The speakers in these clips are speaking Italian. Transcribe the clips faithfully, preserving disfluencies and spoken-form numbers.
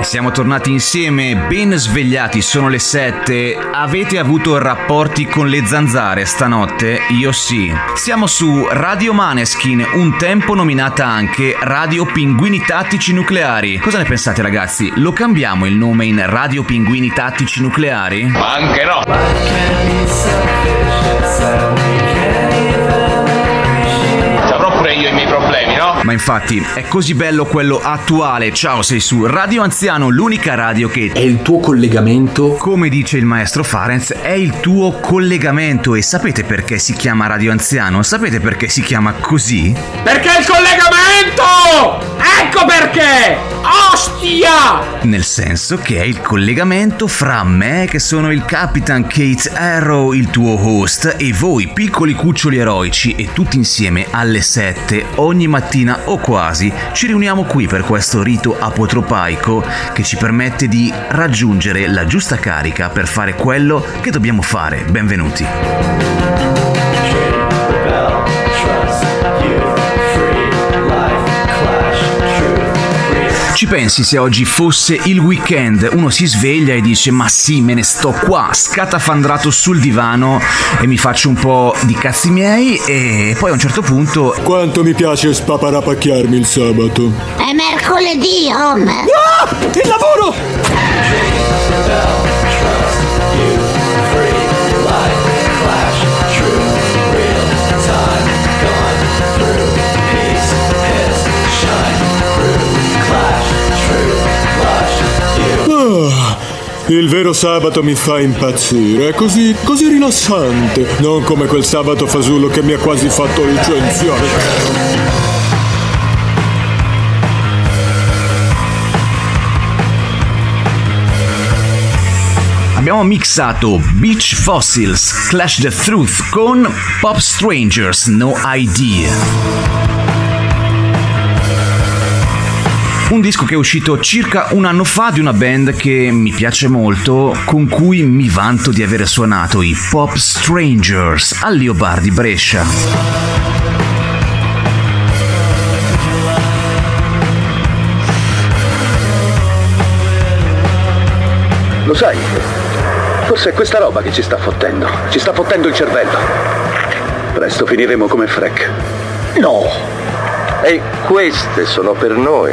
Siamo tornati insieme, ben svegliati, sono le sette. Avete avuto rapporti con le zanzare stanotte? Io sì. Siamo su Radio Maneskin, un tempo nominata anche Radio Pinguini Tattici Nucleari. Cosa ne pensate, ragazzi? Lo cambiamo il nome in Radio Pinguini Tattici Nucleari? Ma anche no! Saprò pure io i miei problemi, no? Ma infatti è così bello quello attuale. Ciao, sei su Radio Anziano, l'unica radio che è il tuo collegamento. Come dice il maestro Farenz, è il tuo collegamento. E sapete perché si chiama Radio Anziano? Sapete perché si chiama così? Perché il collegamento! Ecco perché! Ostia! Nel senso che è il collegamento fra me, che sono il Capitan Kitaro, il tuo host, e voi, piccoli cuccioli eroici. E tutti insieme alle sette ogni mattina o quasi ci riuniamo qui per questo rito apotropaico che ci permette di raggiungere la giusta carica per fare quello che dobbiamo fare. Benvenuti. Ci pensi se oggi fosse il weekend? Uno si sveglia e dice: ma sì, me ne sto qua scatafandrato sul divano e mi faccio un po' di cazzi miei. E poi a un certo punto: quanto mi piace spaparapacchiarmi il sabato. È mercoledì, Homer. Ah, il lavoro! Il vero sabato mi fa impazzire, è così, così rilassante, non come quel sabato fasullo che mi ha quasi fatto licenziare. Abbiamo mixato Beach Fossils, Clash the Truth con Pop Strangers, No Idea. Un disco che è uscito circa un anno fa di una band che mi piace molto, con cui mi vanto di aver suonato, i Pop Strangers, al Leobar di Brescia. Lo sai, forse è questa roba che ci sta fottendo, ci sta fottendo il cervello. Presto finiremo come Freck. No! E queste sono per noi.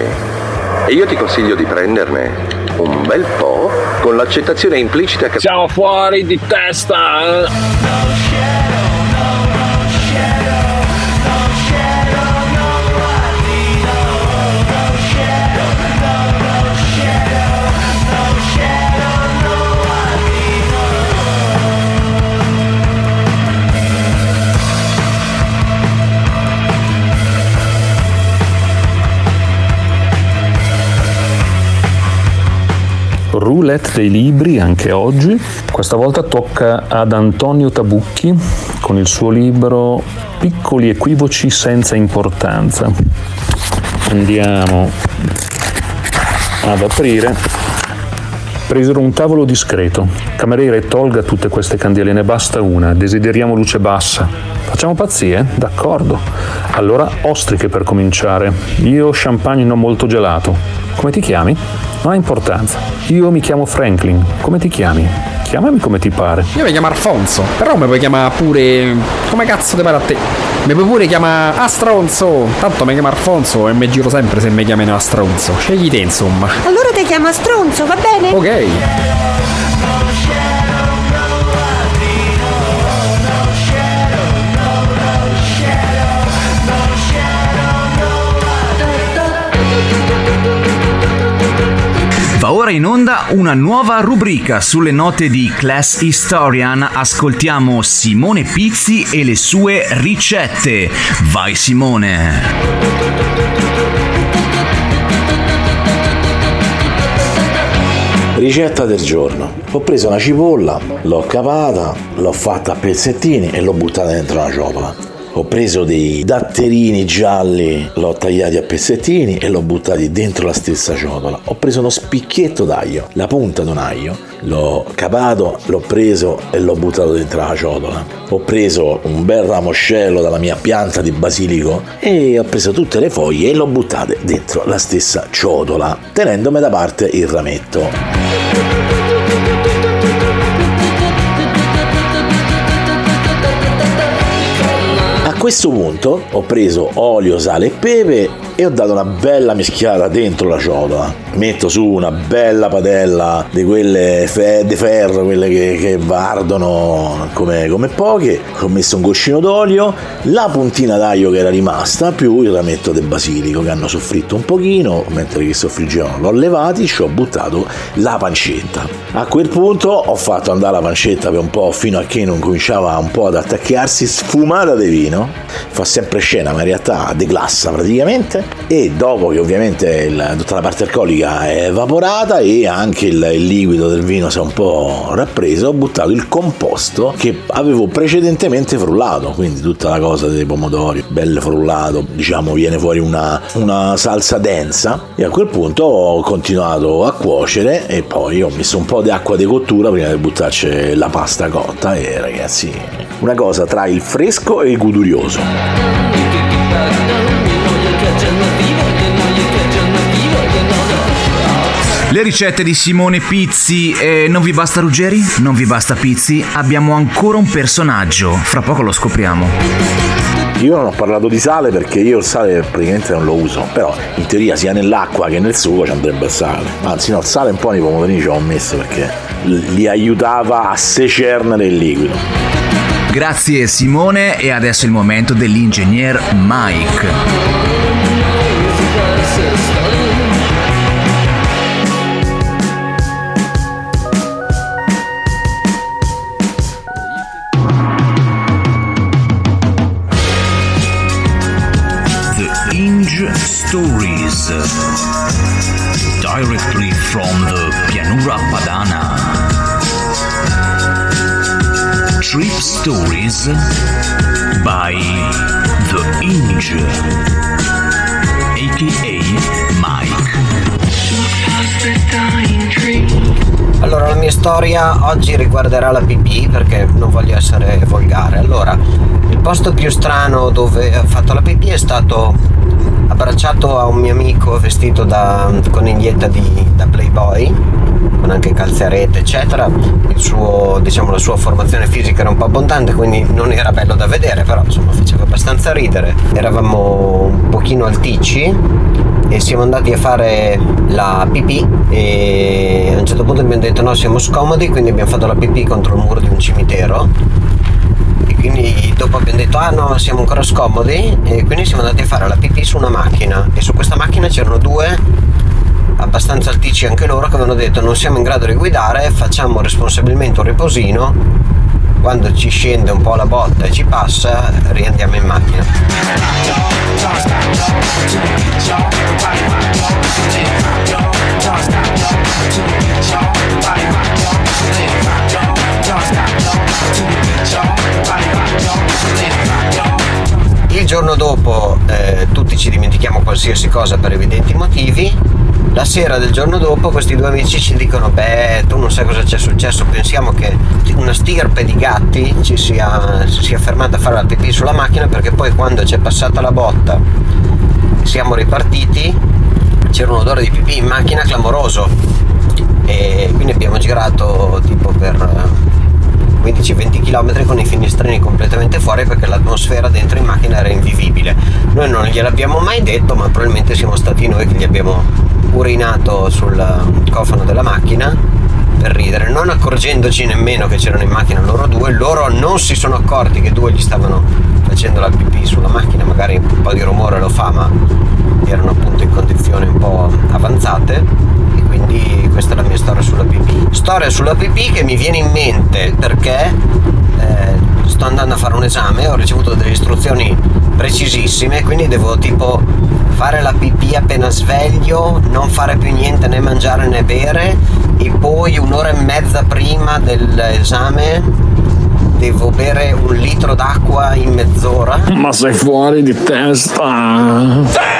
E io ti consiglio di prenderne un bel po' con l'accettazione implicita che... Siamo fuori di testa! Roulette dei libri anche oggi, questa volta tocca ad Antonio Tabucchi con il suo libro Piccoli equivoci senza importanza. Andiamo ad aprire. Presero un tavolo discreto. Cameriere, tolga tutte queste candele, ne basta una, desideriamo luce bassa. Facciamo pazzie? D'accordo. Allora ostriche per cominciare. Io champagne non molto gelato. Come ti chiami? Non ha importanza. Io mi chiamo Franklin. Come ti chiami? Chiamami come ti pare. Io mi chiamo Alfonso. Però mi puoi chiamare pure... come cazzo ti pare a te? Mi puoi pure chiamare Astronzo. Tanto mi chiamo Alfonso e mi giro sempre se mi chiamano Astronzo. Scegli te, insomma. Allora ti chiamo Astronzo, va bene? Ok. Ora in onda una nuova rubrica sulle note di Class Historian. Ascoltiamo Simone Pizzi e le sue ricette. Vai Simone! Ricetta del giorno. Ho preso una cipolla, l'ho cavata, l'ho fatta a pezzettini e l'ho buttata dentro una ciotola. ho preso dei datterini gialli, l'ho tagliati a pezzettini e l'ho buttati dentro la stessa ciotola. Ho preso uno spicchietto d'aglio, la punta di un aglio, l'ho capato, l'ho preso e l'ho buttato dentro la ciotola. Ho preso un bel ramoscello dalla mia pianta di basilico e ho preso tutte le foglie e l'ho buttate dentro la stessa ciotola, tenendomi da parte il rametto. A questo punto ho preso olio, sale e pepe e ho dato una bella mischiata dentro la ciotola. Metto su una bella padella di quelle fe- di ferro, quelle che, che vardono come, come poche. Ho messo un cuscino d'olio, la puntina d'aglio che era rimasta, più il rametto del basilico che hanno soffritto un pochino, mentre che soffriggevano l'ho levati, ci ho buttato la pancetta. A quel punto ho fatto andare la pancetta per un po' fino a che non cominciava un po' ad attaccarsi, sfumata di vino. Fa sempre scena, ma in realtà deglassa praticamente, e dopo che ovviamente il, tutta la parte alcolica è evaporata e anche il, il liquido del vino si è un po' rappreso, ho buttato il composto che avevo precedentemente frullato, quindi tutta la cosa dei pomodori, bello frullato, diciamo viene fuori una, una salsa densa, e a quel punto ho continuato a cuocere e poi ho messo un po' di acqua di cottura prima di buttarci la pasta cotta, e ragazzi, una cosa tra il fresco e il gudurioso. Le ricette di Simone Pizzi. eh, Non vi basta Ruggeri? Non vi basta Pizzi? Abbiamo ancora un personaggio, fra poco lo scopriamo. Io non ho parlato di sale perché io il sale praticamente non lo uso, però in teoria sia nell'acqua che nel sugo ci andrebbe il sale. Anzi no, il sale un po' nei pomodorini ce l'ho messo perché li aiutava a secernere il liquido. Grazie Simone, e adesso è il momento dell'ingegner Mike. The Inge Stories, directly from the Pianura Padana. Trip Stories by The Inge, a k a. Mike. Allora, la mia storia oggi riguarderà la pipì, perché non voglio essere volgare. Allora, il posto più strano dove ho fatto la pipì è stato abbracciato a un mio amico vestito da coniglietta di, da Playboy, con anche calzarette eccetera. Il suo, diciamo, la sua formazione fisica era un po' abbondante, quindi non era bello da vedere, però insomma faceva abbastanza ridere. Eravamo un pochino alticci e siamo andati a fare la pipì, e a un certo punto abbiamo detto no, siamo scomodi, quindi abbiamo fatto la pipì contro il muro di un cimitero. Quindi dopo abbiamo detto ah no, siamo ancora scomodi, e quindi siamo andati a fare la pipì su una macchina, e su questa macchina c'erano due abbastanza alticci anche loro, che avevano detto non siamo in grado di guidare, facciamo responsabilmente un riposino, quando ci scende un po' la botta e ci passa riandiamo in macchina. Il giorno dopo eh, tutti ci dimentichiamo qualsiasi cosa per evidenti motivi. La sera del giorno dopo questi due amici ci dicono beh, tu non sai cosa c'è successo, pensiamo che una stirpe di gatti ci sia, si sia fermata a fare la pipì sulla macchina, perché poi quando c'è passata la botta siamo ripartiti, c'era un odore di pipì in macchina clamoroso, e quindi abbiamo girato tipo per quindici venti chilometri con i finestrini completamente fuori, perché l'atmosfera dentro in macchina era invivibile. Noi non gliel'abbiamo mai detto, ma probabilmente siamo stati noi che gli abbiamo urinato sul cofano della macchina per ridere, non accorgendoci nemmeno che c'erano in macchina loro due. Loro non si sono accorti che due gli stavano facendo la pipì sulla macchina, magari un po' di rumore lo fa, ma erano appunto in condizioni un po' avanzate. Quindi questa è la mia storia sulla pipì. Storia sulla pipì che mi viene in mente perché eh, sto andando a fare un esame, ho ricevuto delle istruzioni precisissime, quindi devo tipo fare la pipì appena sveglio, non fare più niente, né mangiare né bere, e poi un'ora e mezza prima dell'esame devo bere un litro d'acqua in mezz'ora. Ma sei fuori di testa? Sì!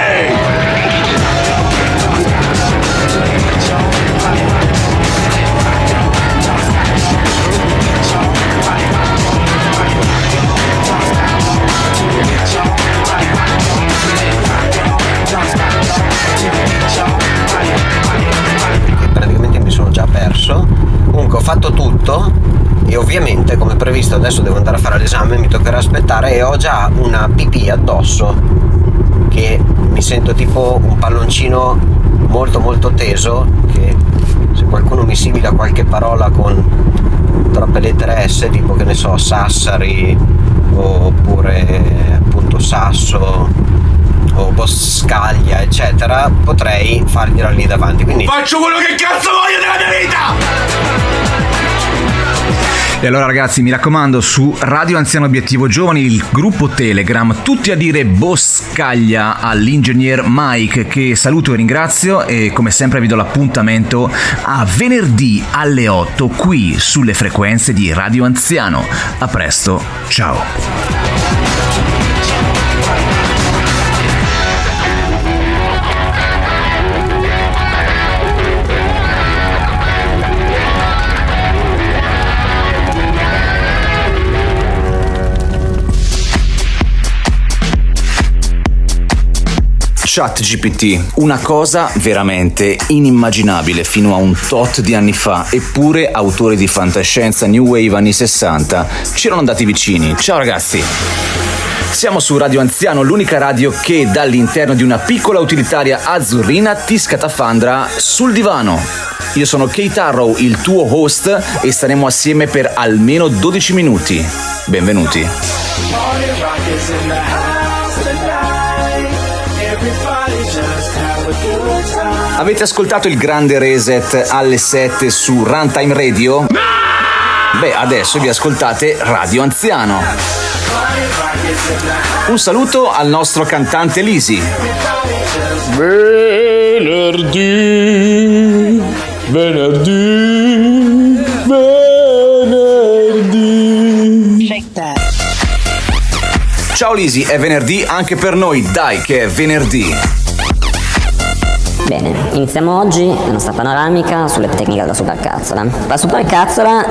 Comunque ho fatto tutto e ovviamente, come previsto, adesso devo andare a fare l'esame, mi toccherà aspettare e ho già una pipì addosso che mi sento tipo un palloncino molto molto teso, che se qualcuno mi simila qualche parola con troppe lettere S, tipo che ne so, Sassari oppure appunto Sasso o Boscaglia eccetera, potrei fargliela lì davanti, quindi faccio quello che cazzo voglio della mia vita. E allora ragazzi, mi raccomando, su Radio Anziano Obiettivo Giovani, il gruppo Telegram, tutti a dire Boscaglia all'ingegner Mike, che saluto e ringrazio, e come sempre vi do l'appuntamento a venerdì alle otto qui sulle frequenze di Radio Anziano. A presto, ciao. ChatGPT, una cosa veramente inimmaginabile fino a un tot di anni fa, eppure autori di fantascienza New Wave anni sessanta ci erano andati vicini. Ciao ragazzi! Siamo su Radio Anziano, l'unica radio che dall'interno di una piccola utilitaria azzurrina ti scatafandra sul divano. Io sono Kate Tarrow, il tuo host, e staremo assieme per almeno dodici minuti. Benvenuti! Avete ascoltato il grande reset alle sette su Runtime Radio? No! Beh, adesso vi ascoltate Radio Anziano. Un saluto al nostro cantante Lisi. Venerdì, venerdì, venerdì. Shake that. Ciao Lisi, è venerdì anche per noi, dai che è venerdì. Bene, iniziamo oggi la nostra panoramica sulle tecniche della supercazzola. La supercazzola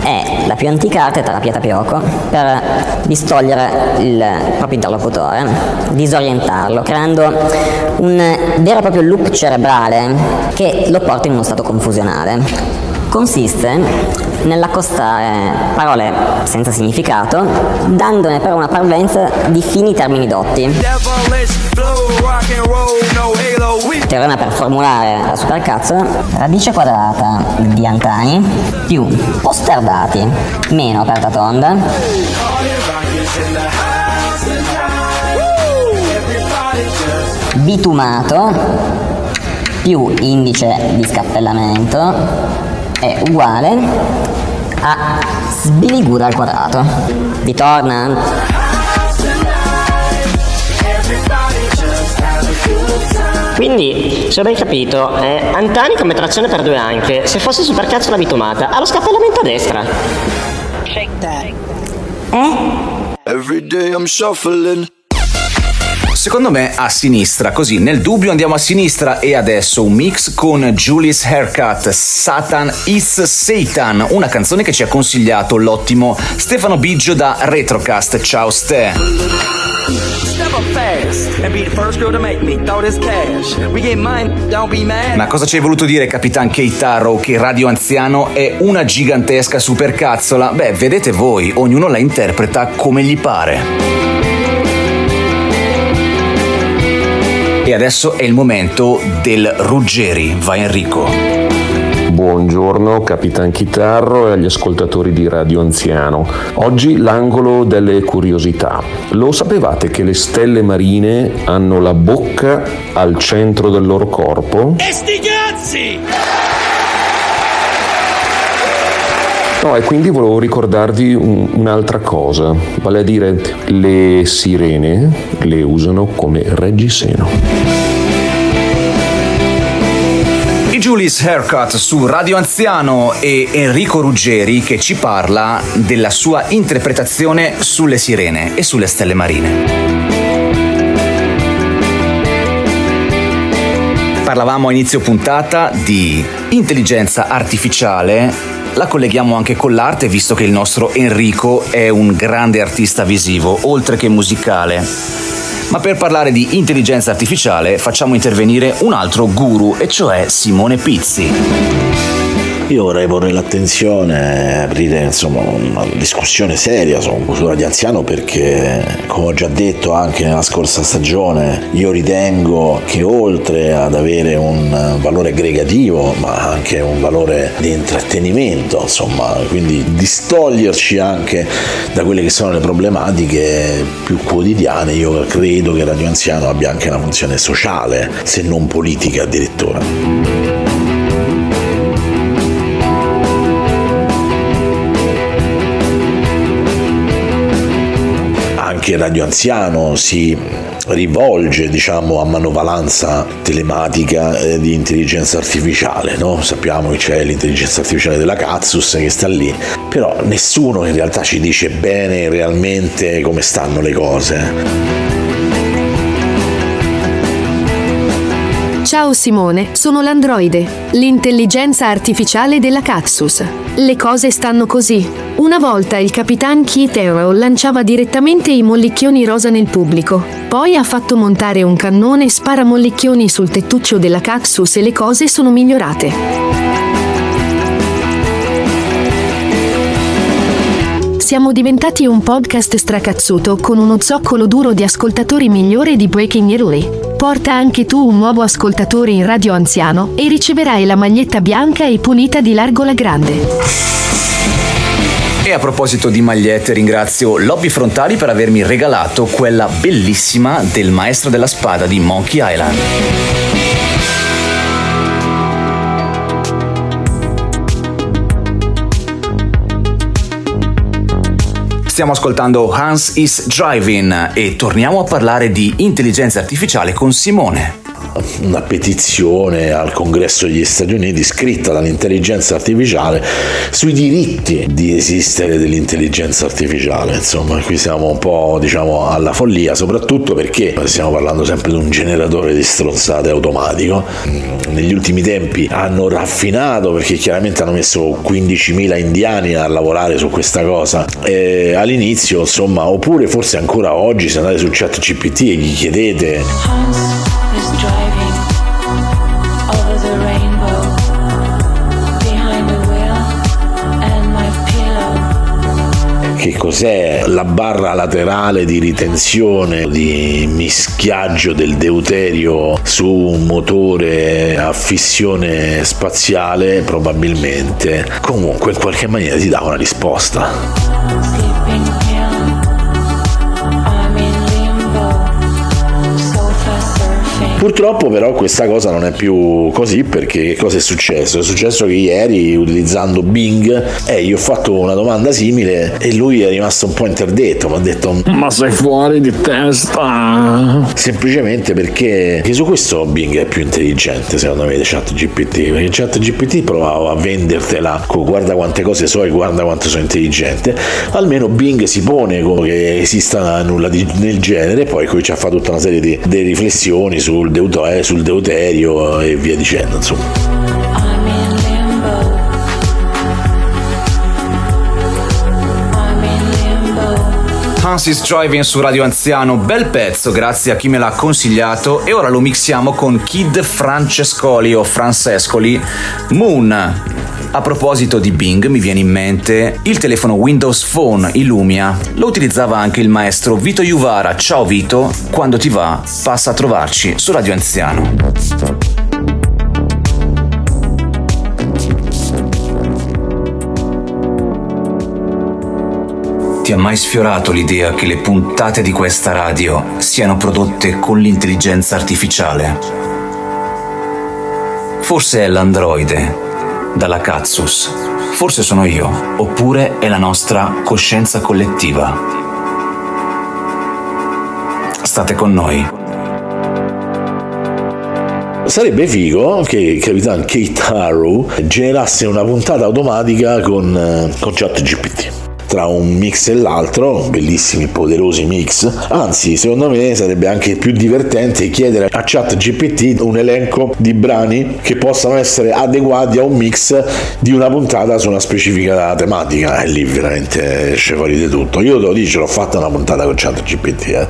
è la più antica arte tra pietra e pioco per distogliere il proprio interlocutore, disorientarlo, creando un vero e proprio loop cerebrale che lo porta in uno stato confusionale. Consiste nell'accostare parole senza significato, dandone però una parvenza di fini termini dotti. Il teorema per formulare la supercazzola: radice quadrata di antani più posterdati meno aperta tonda bitumato più indice di scappellamento è uguale a sbiligura al quadrato. Vi torna? Quindi, se ho ben capito, è antani come trazione per due anche. Se fosse supercazzola bitumata, ha lo scappellamento a destra. Shake that. Eh? Every day I'm shuffling. Secondo me a sinistra, così nel dubbio andiamo a sinistra. E adesso un mix con Julie's Haircut, Satan is Satan, una canzone che ci ha consigliato l'ottimo Stefano Biggio da Retrocast. Ciao Ste. Ma cosa ci hai voluto dire, Capitan Kitaro, che Radio Anziano è una gigantesca supercazzola? Beh, vedete voi, ognuno la interpreta come gli pare. E adesso è il momento del Ruggeri. Vai Enrico. Buongiorno Capitan Kitaro e agli ascoltatori di Radio Anziano. Oggi l'angolo delle curiosità. Lo sapevate che le stelle marine hanno la bocca al centro del loro corpo? E sti cazzi! No, e quindi volevo ricordarvi un, un'altra cosa, vale a dire le sirene le usano come reggiseno. Julie's Haircut su Radio Anziano e Enrico Ruggeri che ci parla della sua interpretazione sulle sirene e sulle stelle marine. Parlavamo a inizio puntata di intelligenza artificiale, la colleghiamo anche con l'arte visto che il nostro Enrico è un grande artista visivo, oltre che musicale. Ma per parlare di intelligenza artificiale facciamo intervenire un altro guru, e cioè Simone Pizzi. Io vorrei porre l'attenzione, aprire insomma una discussione seria su Radio Anziano perché, come ho già detto anche nella scorsa stagione, io ritengo che oltre ad avere un valore aggregativo ma anche un valore di intrattenimento, insomma, quindi distoglierci anche da quelle che sono le problematiche più quotidiane, io credo che Radio Anziano abbia anche una funzione sociale, se non politica addirittura. Che Radio Anziano si rivolge, diciamo, a manovalanza telematica eh, di intelligenza artificiale, no? Sappiamo che c'è l'intelligenza artificiale della Cactus che sta lì, però nessuno in realtà ci dice bene realmente come stanno le cose. Ciao Simone, sono l'androide, l'intelligenza artificiale della Cactus. Le cose stanno così. Una volta il Capitan Kitaro lanciava direttamente i mollicchioni rosa nel pubblico. Poi ha fatto montare un cannone spara mollicchioni sul tettuccio della Cactus e le cose sono migliorate. Siamo diventati un podcast stracazzuto con uno zoccolo duro di ascoltatori migliore di Breaking Italy. Porta anche tu un nuovo ascoltatore in Radio Anziano e riceverai la maglietta bianca e pulita di Largo la Grande. E a proposito di magliette ringrazio Lobby Frontali per avermi regalato quella bellissima del Maestro della Spada di Monkey Island. Stiamo ascoltando Hans is driving e torniamo a parlare di intelligenza artificiale con Simone. Una petizione al Congresso degli Stati Uniti scritta dall'intelligenza artificiale sui diritti di esistere dell'intelligenza artificiale. Insomma, qui siamo un po', diciamo, alla follia, soprattutto perché stiamo parlando sempre di un generatore di stronzate automatico. Negli ultimi tempi hanno raffinato, perché chiaramente hanno messo quindicimila indiani a lavorare su questa cosa e all'inizio, insomma, oppure forse ancora oggi, se andate su ChatGPT e gli chiedete Hans is driving over the rainbow behind the wheel and my pillow. Che cos'è la barra laterale di ritenzione, di mischiaggio del deuterio su un motore a fissione spaziale? Probabilmente. Comunque, in qualche maniera ti dà una risposta. Purtroppo però questa cosa non è più così, perché che cosa è successo? È successo che ieri, utilizzando Bing, eh, gli ho fatto una domanda simile e lui è rimasto un po' interdetto, mi ha detto ma sei fuori di testa, semplicemente perché che su questo Bing è più intelligente secondo me di ChatGPT, perché ChatGPT provava a vendertela con guarda quante cose so e guarda quanto sono intelligente, almeno Bing si pone come che esista nulla di, nel genere, poi qui ci ha fatto tutta una serie di, di riflessioni su sul deuterio e via dicendo, insomma. Hans is driving su Radio Anziano, bel pezzo, grazie a chi me l'ha consigliato, e ora lo mixiamo con Kid Francescoli o Francescoli, Moon. A proposito di Bing mi viene in mente il telefono Windows Phone, il Lumia, lo utilizzava anche il maestro Vito Iuvara. Ciao Vito, quando ti va passa a trovarci su Radio Anziano. Ti ha mai sfiorato l'idea che le puntate di questa radio siano prodotte con l'intelligenza artificiale? Forse è l'androide dalla Cactus, forse sono io, oppure è la nostra coscienza collettiva. State con noi. Sarebbe figo che Capitan Kitaro girasse una puntata automatica con, con ChatGPT. Tra un mix e l'altro, bellissimi poderosi mix, anzi secondo me sarebbe anche più divertente chiedere a ChatGPT un elenco di brani che possano essere adeguati a un mix di una puntata su una specifica tematica, e lì veramente esce fuori di tutto. Io te lo dico, l'ho fatta una puntata con ChatGPT, eh.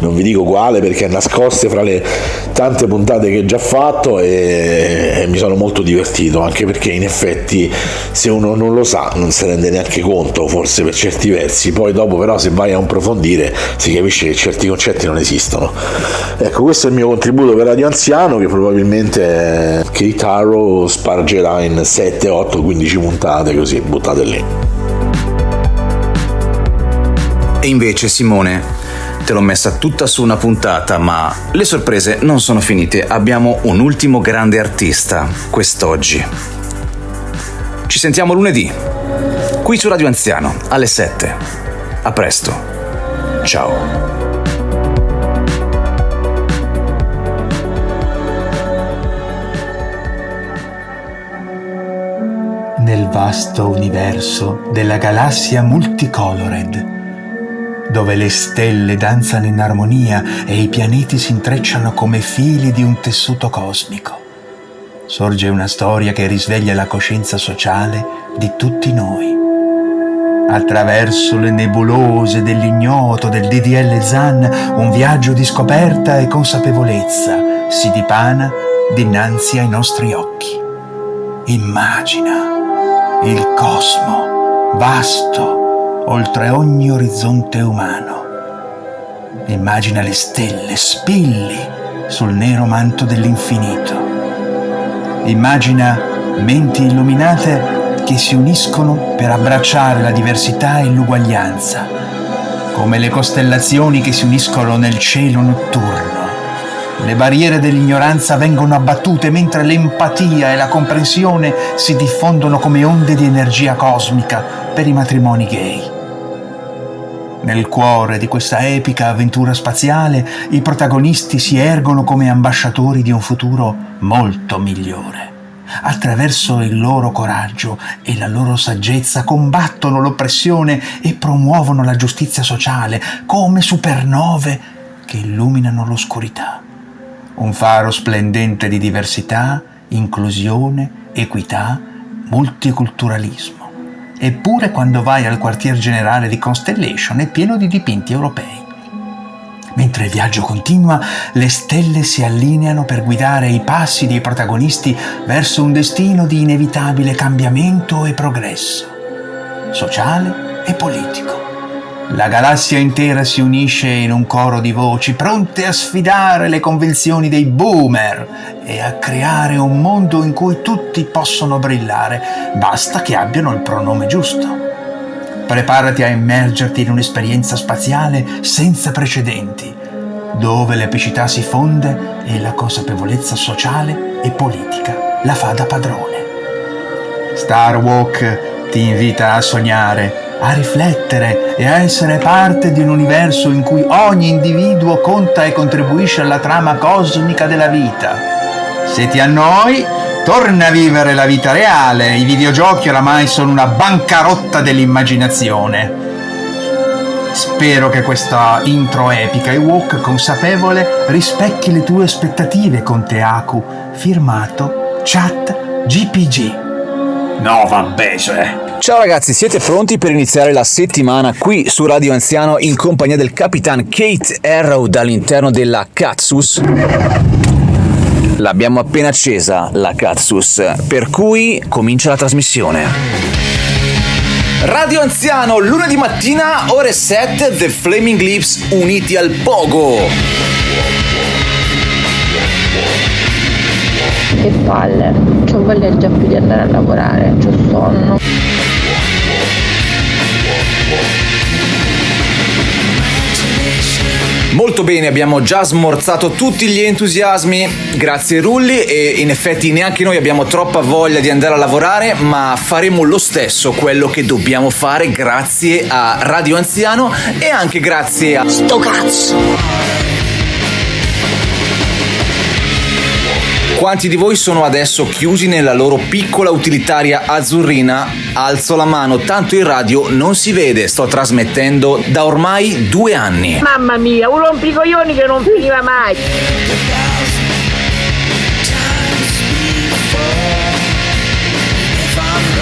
non vi dico quale perché è nascosta fra le tante puntate che ho già fatto, e mi sono molto divertito, anche perché in effetti se uno non lo sa non si rende neanche conto, forse per certi versi, poi dopo però se vai a approfondire si capisce che certi concetti non esistono. Ecco, questo è il mio contributo per Radio Anziano, che probabilmente Kitaro spargerà in sette, otto, quindici puntate, così buttate lì. E invece Simone, te l'ho messa tutta su una puntata, ma le sorprese non sono finite, abbiamo un ultimo grande artista quest'oggi. Ci sentiamo lunedì qui su Radio Anziano alle sette. A presto. Ciao. Nel vasto universo della galassia multicolored, dove le stelle danzano in armonia e i pianeti si intrecciano come fili di un tessuto cosmico, sorge una storia che risveglia la coscienza sociale di tutti noi. Attraverso le nebulose dell'ignoto del D D L Zan, un viaggio di scoperta e consapevolezza si dipana dinanzi ai nostri occhi. Immagina il cosmo vasto oltre ogni orizzonte umano. Immagina le stelle spilli sul nero manto dell'infinito. Immagina menti illuminate che si uniscono per abbracciare la diversità e l'uguaglianza, come le costellazioni che si uniscono nel cielo notturno. Le barriere dell'ignoranza vengono abbattute, mentre l'empatia e la comprensione si diffondono come onde di energia cosmica per i matrimoni gay. Nel cuore di questa epica avventura spaziale, i protagonisti si ergono come ambasciatori di un futuro molto migliore. Attraverso il loro coraggio e la loro saggezza combattono l'oppressione e promuovono la giustizia sociale come supernove che illuminano l'oscurità. Un faro splendente di diversità, inclusione, equità, multiculturalismo. Eppure quando vai al quartier generale di Constellation è pieno di dipinti europei. Mentre il viaggio continua, le stelle si allineano per guidare i passi dei protagonisti verso un destino di inevitabile cambiamento e progresso, sociale e politico. La galassia intera si unisce in un coro di voci pronte a sfidare le convenzioni dei boomer e a creare un mondo in cui tutti possono brillare, basta che abbiano il pronome giusto. Preparati a immergerti in un'esperienza spaziale senza precedenti, dove l'epicità si fonde e la consapevolezza sociale e politica la fa da padrone. Star Walk ti invita a sognare, a riflettere e a essere parte di un universo in cui ogni individuo conta e contribuisce alla trama cosmica della vita. Se ti annoi, torna a vivere la vita reale, i videogiochi oramai sono una bancarotta dell'immaginazione. Spero che questa intro epica e walk consapevole rispecchi le tue aspettative con Teaku, firmato ChatGPT. No vabbè, cioè... Ciao ragazzi, siete pronti per iniziare la settimana qui su Radio Anziano in compagnia del Capitan Kitaro dall'interno della Cactus? L'abbiamo appena accesa, la Cactus, per cui comincia la trasmissione. Radio Anziano, lunedì mattina, ore sette, The Flaming Lips uniti al pogo. Che palle, c'ho voglia già più di andare a lavorare, c'ho sonno. Molto bene, abbiamo già smorzato tutti gli entusiasmi, grazie Rulli, e in effetti neanche noi abbiamo troppa voglia di andare a lavorare, ma faremo lo stesso quello che dobbiamo fare grazie a Radio Anziano e anche grazie a... Sto cazzo! Quanti di voi sono adesso chiusi nella loro piccola utilitaria azzurrina? Alzo la mano, tanto in radio non si vede, sto trasmettendo da ormai due anni. Mamma mia, un rompicoglioni che non finiva mai.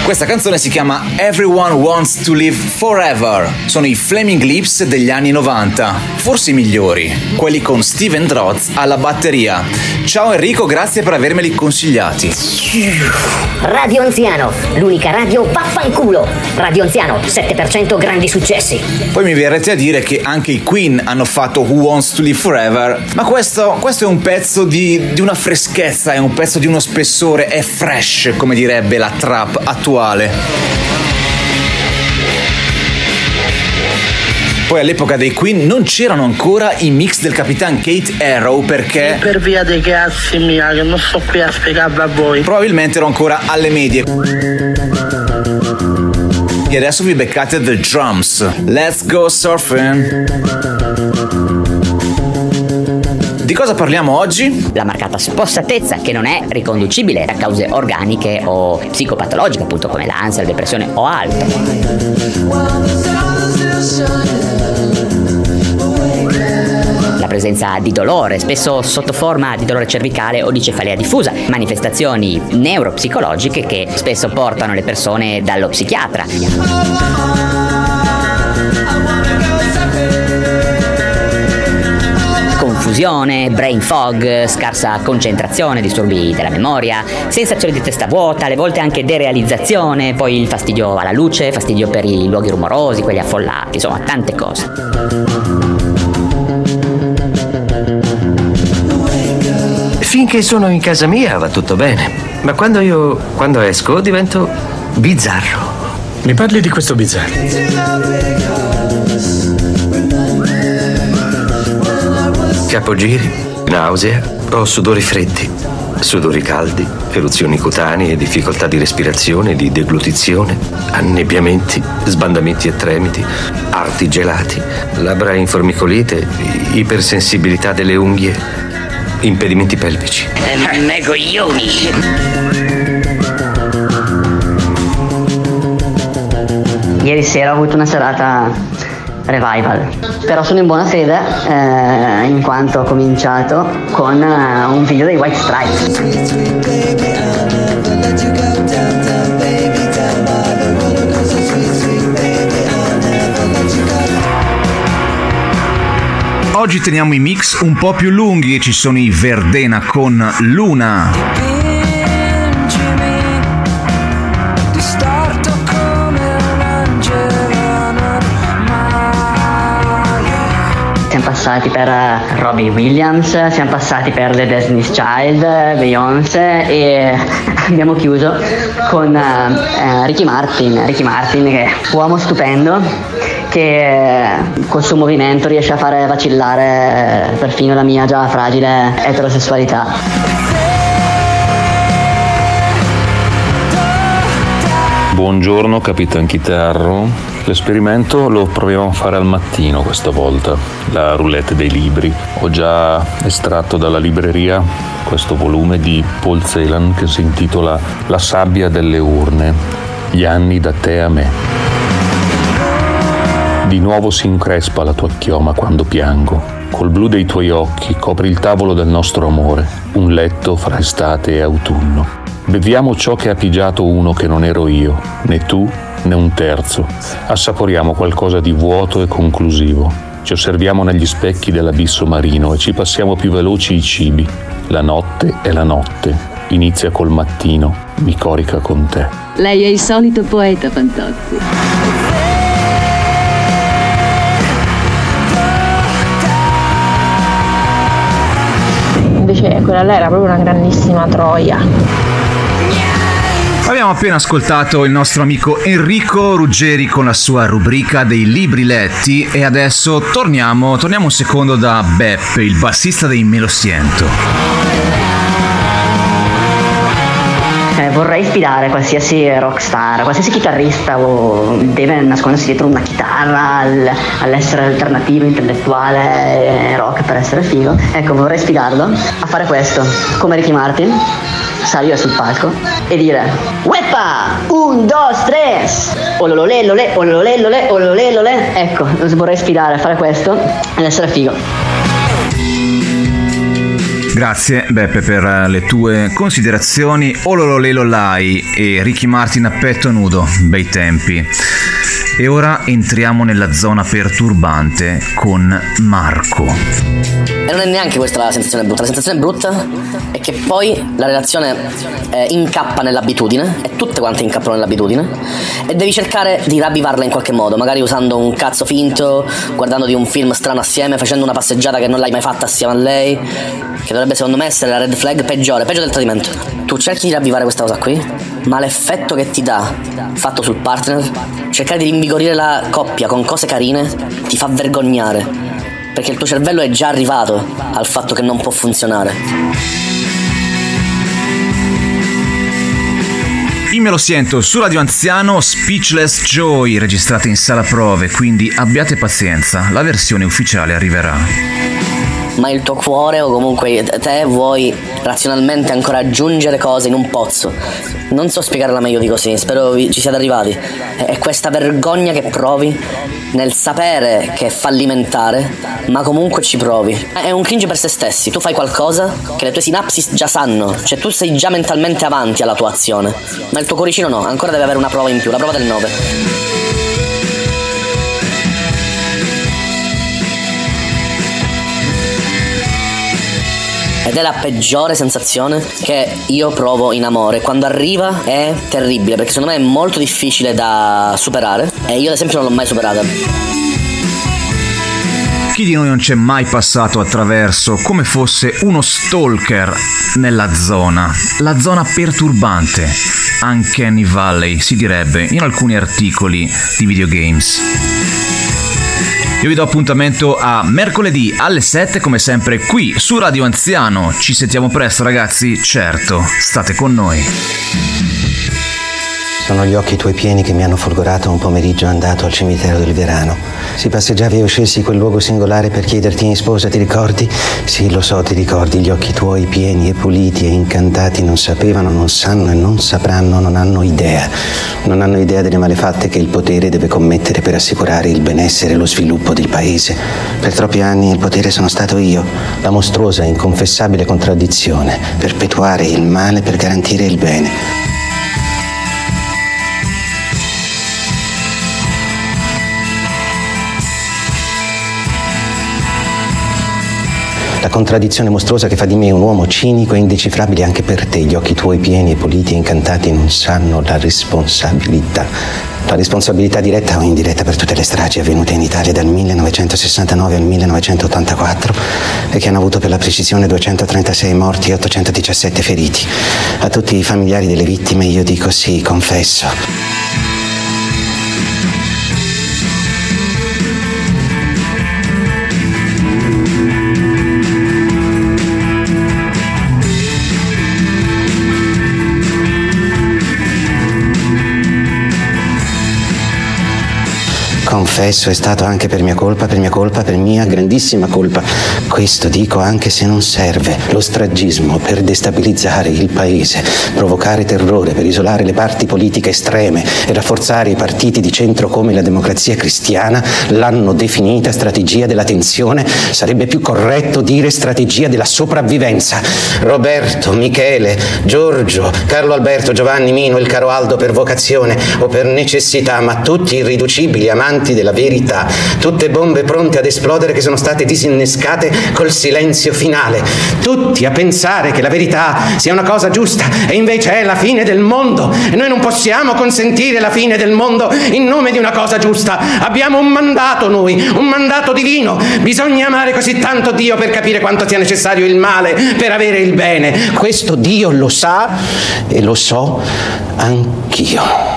Questa canzone si chiama Everyone Wants to Live Forever. Sono i Flaming Lips degli anni novanta, forse i migliori, quelli con Steven Droz alla batteria. Ciao Enrico, grazie per avermeli consigliati. Radio Anziano, l'unica radio vaffanculo. Radio Anziano, sette per cento grandi successi. Poi mi verrete a dire che anche i Queen hanno fatto Who Wants to Live Forever, ma questo, questo è un pezzo di, di una freschezza, è un pezzo di uno spessore, è fresh, come direbbe la trap attuale. Poi all'epoca dei Queen non c'erano ancora i mix del Capitan Kate Arrow perché... Per via dei cazzi mia, che non sto qui a spiegarla a voi. Probabilmente ero ancora alle medie. E adesso vi beccate The Drums. Let's go surfing. Di cosa parliamo oggi? La marcata spossatezza, che non è riconducibile a cause organiche o psicopatologiche, appunto come l'ansia, la depressione o altro. La presenza di dolore, spesso sotto forma di dolore cervicale o di cefalea diffusa, manifestazioni neuropsicologiche che spesso portano le persone dallo psichiatra. Confusione, brain fog, scarsa concentrazione, disturbi della memoria, sensazione di testa vuota, alle volte anche derealizzazione, poi il fastidio alla luce, fastidio per i luoghi rumorosi, quelli affollati, insomma tante cose. Finché sono in casa mia va tutto bene, ma quando io, quando esco divento bizzarro. Mi parli di questo bizzarro? Capogiri, nausea o sudori freddi, sudori caldi, eruzioni cutanee, difficoltà di respirazione, di deglutizione, annebbiamenti, sbandamenti e tremiti, arti gelati, labbra informicolite, ipersensibilità delle unghie, impedimenti pelvici. Eh, me coglioni! Ieri sera ho avuto una serata... revival, però sono in buona fede eh, in quanto ho cominciato con eh, un video dei White Stripes. Oggi teniamo i mix un po' più lunghi e ci sono i Verdena con Luna. Siamo passati per Robbie Williams, siamo passati per The Destiny's Child, Beyoncé e abbiamo chiuso con eh, Ricky Martin, Ricky Martin che è uomo stupendo che col suo movimento riesce a fare vacillare perfino la mia già fragile eterosessualità. Buongiorno Capitan Kitaro, l'esperimento lo proviamo a fare al mattino questa volta, la roulette dei libri. Ho già estratto dalla libreria questo volume di Paul Celan che si intitola La sabbia delle urne, gli anni da te a me. Di nuovo si increspa la tua chioma quando piango, col blu dei tuoi occhi copri il tavolo del nostro amore, un letto fra estate e autunno. Beviamo ciò che ha pigiato uno che non ero io, né tu né un terzo. Assaporiamo qualcosa di vuoto e conclusivo. Ci osserviamo negli specchi dell'abisso marino e ci passiamo più veloci i cibi. La notte è la notte. Inizia col mattino. Mi corica con te. Lei è il solito poeta, Fantozzi. Invece quella là era proprio una grandissima troia. Abbiamo appena ascoltato il nostro amico Enrico Ruggeri con la sua rubrica dei libri letti e adesso torniamo, torniamo un secondo da Beppe, il bassista dei Me lo siento. eh, vorrei sfidare qualsiasi rockstar, qualsiasi chitarrista o deve nascondersi dietro una chitarra al, all'essere alternativo, intellettuale, rock per essere figo. Ecco, vorrei sfidarlo a fare questo, come Ricky Martin, salire sul palco e dire "Weppa! Un, dos, tres! Ololole, lole, ololole, lole, ololole, lole". Ecco, vorrei sfidare a fare questo ed essere figo. Grazie Beppe per le tue considerazioni. Olololelolai e Ricky Martin a petto nudo, bei tempi. E ora entriamo nella zona perturbante con Marco. E non è neanche questa la sensazione brutta. La sensazione brutta è che poi la relazione eh, incappa nell'abitudine, e tutte quante incappano nell'abitudine, e devi cercare di ravvivarla in qualche modo, magari usando un cazzo finto, guardandoti un film strano assieme, facendo una passeggiata che non l'hai mai fatta assieme a lei, che dovrebbe secondo me essere la red flag peggiore, peggio del tradimento. Tu cerchi di ravvivare questa cosa qui, ma l'effetto che ti dà fatto sul partner, cercare di rinvigorire la coppia con cose carine, ti fa vergognare, perché il tuo cervello è già arrivato al fatto che non può funzionare. Me lo sento su Radio Anziano, Speechless Joy, registrata in sala prove, quindi abbiate pazienza, la versione ufficiale arriverà. Ma il tuo cuore, o comunque te, vuoi razionalmente ancora aggiungere cose in un pozzo. Non so spiegarla meglio di così, spero ci siate arrivati. È questa vergogna che provi nel sapere che è fallimentare, ma comunque ci provi. È un cringe per se stessi. Tu fai qualcosa che le tue sinapsi già sanno, cioè tu sei già mentalmente avanti alla tua azione, ma il tuo cuoricino no, ancora deve avere una prova in più, la prova del nove. Ed è la peggiore sensazione che io provo in amore. Quando arriva è terribile, perché secondo me è molto difficile da superare, e io ad esempio non l'ho mai superata. Chi di noi non c'è mai passato attraverso, come fosse uno stalker nella zona? La zona perturbante, Uncanny Valley si direbbe in alcuni articoli di videogames. Io vi do appuntamento a mercoledì alle sette, come sempre qui su Radio Anziano. Ci sentiamo presto ragazzi, certo, state con noi. Sono gli occhi tuoi pieni che mi hanno folgorato un pomeriggio andato al cimitero del Verano. Si passeggiava e uscessi quel luogo singolare per chiederti in sposa, ti ricordi? Sì, lo so, ti ricordi, gli occhi tuoi pieni e puliti e incantati non sapevano, non sanno e non sapranno, non hanno idea. Non hanno idea delle malefatte che il potere deve commettere per assicurare il benessere e lo sviluppo del paese. Per troppi anni il potere sono stato io, la mostruosa e inconfessabile contraddizione, perpetuare il male per garantire il bene. La contraddizione mostruosa che fa di me un uomo cinico e indecifrabile anche per te. Gli occhi tuoi pieni e puliti e incantati non sanno la responsabilità. La responsabilità diretta o indiretta per tutte le stragi avvenute in Italia dal millenovecentosessantanove al millenovecentottantaquattro e che hanno avuto per la precisione duecentotrentasei morti e ottocentodiciassette feriti. A tutti i familiari delle vittime io dico sì, confesso. Confesso, è stato anche per mia colpa, per mia colpa, per mia grandissima colpa. Questo dico anche se non serve. Lo stragismo per destabilizzare il paese, provocare terrore, per isolare le parti politiche estreme e rafforzare i partiti di centro come la Democrazia Cristiana, l'hanno definita strategia della tensione, sarebbe più corretto dire strategia della sopravvivenza. Roberto, Michele, Giorgio, Carlo Alberto, Giovanni, Mino, il caro Aldo per vocazione o per necessità, ma tutti irriducibili, amanti della verità, tutte bombe pronte ad esplodere che sono state disinnescate col silenzio finale, tutti a pensare che la verità sia una cosa giusta e invece è la fine del mondo e noi non possiamo consentire la fine del mondo in nome di una cosa giusta. Abbiamo un mandato noi, un mandato divino, bisogna amare così tanto Dio per capire quanto sia necessario il male per avere il bene. Questo Dio lo sa e lo so anch'io.